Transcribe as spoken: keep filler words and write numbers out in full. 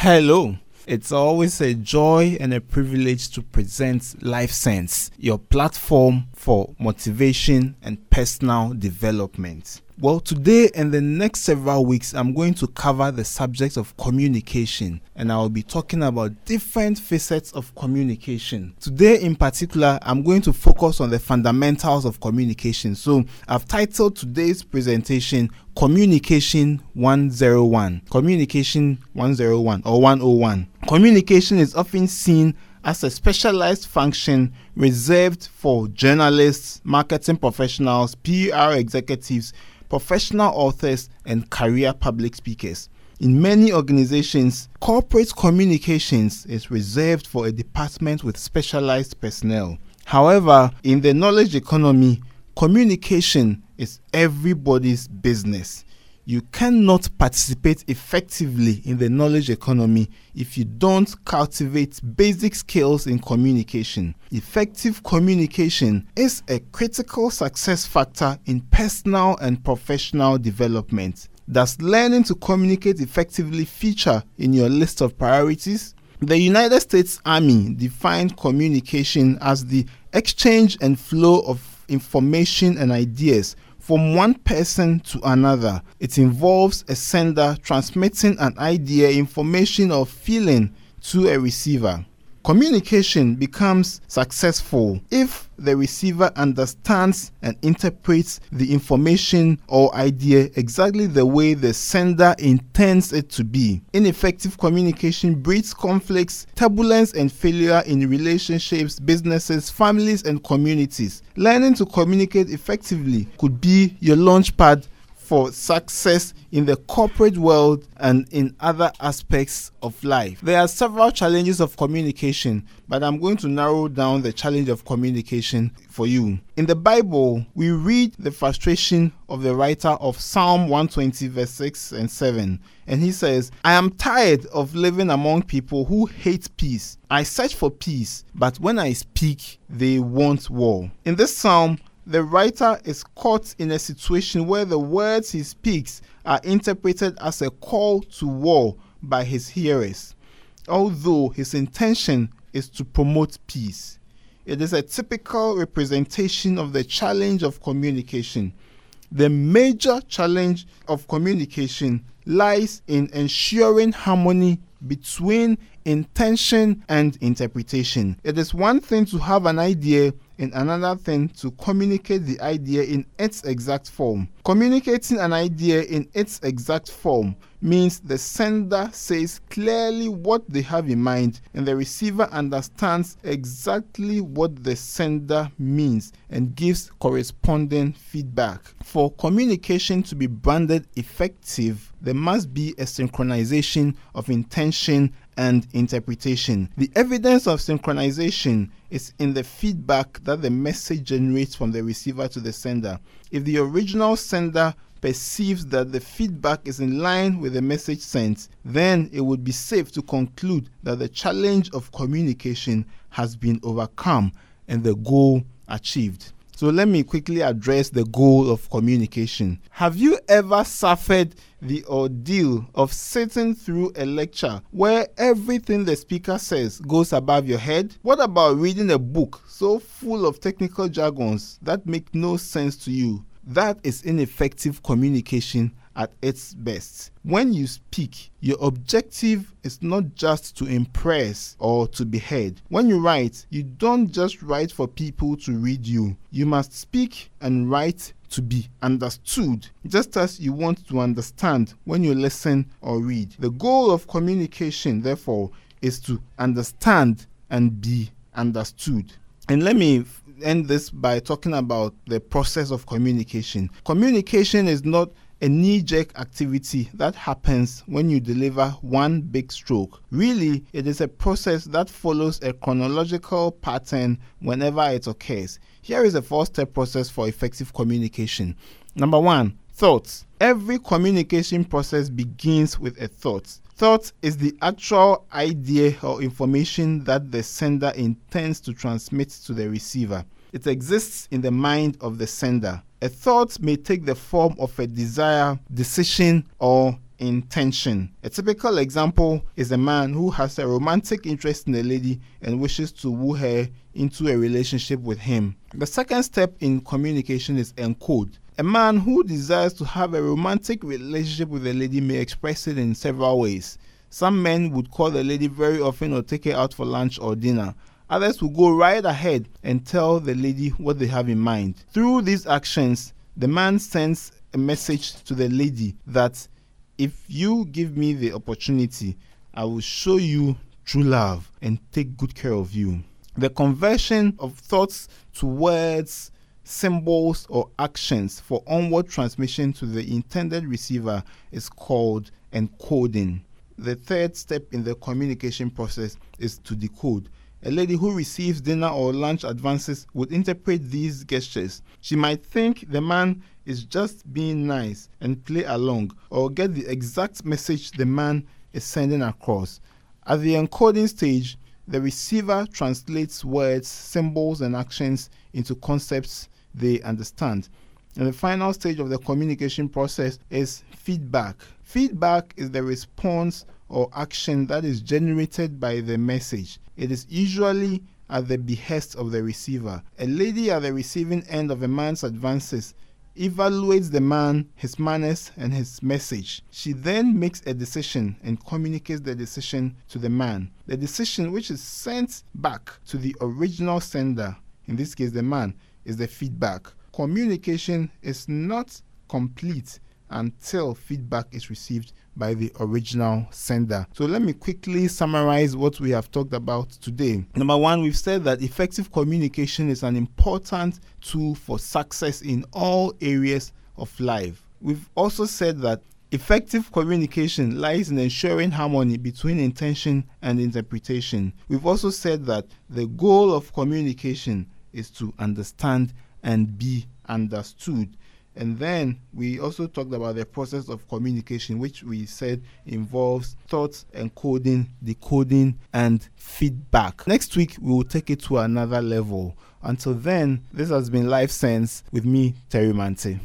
Hello. It's always a joy and a privilege to present LifeSense, your platform for motivation and personal development. Well, today and the next several weeks, I'm going to cover the subject of communication, and I'll be talking about different facets of communication. Today in particular, I'm going to focus on the fundamentals of communication. So I've titled today's presentation Communication one oh one. Communication one oh one or one oh one. Communication is often seen as a specialized function reserved for journalists, marketing professionals, P R executives, professional authors, and career public speakers. In many organizations, corporate communications is reserved for a department with specialized personnel. However, in the knowledge economy, communication is everybody's business. You cannot participate effectively in the knowledge economy if you don't cultivate basic skills in communication. Effective communication is a critical success factor in personal and professional development. Does learning to communicate effectively feature in your list of priorities? The United States Army defined communication as the exchange and flow of information and ideas from one person to another. It involves a sender transmitting an idea, information, or feeling to a receiver. Communication becomes successful if the receiver understands and interprets the information or idea exactly the way the sender intends it to be. Ineffective communication breeds conflicts, turbulence, and failure in relationships, businesses, families, and communities. Learning to communicate effectively could be your launchpad for success in the corporate world and in other aspects of life. There are several challenges of communication, but I'm going to narrow down the challenge of communication for you. In the Bible, we read the frustration of the writer of Psalm one twenty verse six and seven, and he says, "I am tired of living among people who hate peace. I search for peace, but when I speak, they want war." In this psalm, the writer is caught in a situation where the words he speaks are interpreted as a call to war by his hearers, although his intention is to promote peace. It is a typical representation of the challenge of communication. The major challenge of communication lies in ensuring harmony between intention and interpretation. It is one thing to have an idea and another thing to communicate the idea in its exact form. Communicating an idea in its exact form means the sender says clearly what they have in mind and the receiver understands exactly what the sender means and gives corresponding feedback. For communication to be branded effective, there must be a synchronization of intention and interpretation. The evidence of synchronization is in the feedback that the message generates from the receiver to the sender. If the original sender perceives that the feedback is in line with the message sent, then it would be safe to conclude that the challenge of communication has been overcome and the goal achieved. So let me quickly address the goal of communication. Have you ever suffered the ordeal of sitting through a lecture where everything the speaker says goes above your head? What about reading a book so full of technical jargons that make no sense to you? That is ineffective communication at its best. When you speak, your objective is not just to impress or to be heard. When you write, you don't just write for people to read you. You must speak and write to be understood, just as you want to understand when you listen or read. The goal of communication, therefore, is to understand and be understood. And let me end this by talking about the process of communication. Communication is not a knee-jerk activity that happens when you deliver one big stroke. Really, it is a process that follows a chronological pattern whenever it occurs. Here is a four-step process for effective communication. Number one, thoughts. Every communication process begins with a thought. Thought is the actual idea or information that the sender intends to transmit to the receiver. It exists in the mind of the sender. A thought may take the form of a desire, decision, or intention. A typical example is a man who has a romantic interest in a lady and wishes to woo her into a relationship with him. The second step in communication is encode. A man who desires to have a romantic relationship with a lady may express it in several ways. Some men would call the lady very often or take her out for lunch or dinner. Others will go right ahead and tell the lady what they have in mind. Through these actions, the man sends a message to the lady that if you give me the opportunity, I will show you true love and take good care of you. The conversion of thoughts to words, symbols, or actions for onward transmission to the intended receiver is called encoding. The third step in the communication process is to decode. A lady who receives dinner or lunch advances would interpret these gestures. She might think the man is just being nice and play along, or get the exact message the man is sending across. At the encoding stage, the receiver translates words, symbols, and actions into concepts they understand. And the final stage of the communication process is feedback. Feedback is the response or action that is generated by the message. It is usually at the behest of the receiver. A lady at the receiving end of a man's advances evaluates the man, his manners, and his message. She then makes a decision and communicates the decision to the man. The decision, which is sent back to the original sender, in this case the man, is the feedback. Communication is not complete until feedback is received by the original sender. So let me quickly summarize what we have talked about today. Number one, we've said that effective communication is an important tool for success in all areas of life. We've also said that effective communication lies in ensuring harmony between intention and interpretation. We've also said that the goal of communication is to understand and be understood. And then we also talked about the process of communication, which we said involves thoughts, encoding, decoding, and feedback. Next week, we will take it to another level. Until then, this has been LifeSense with me, Terry Mante.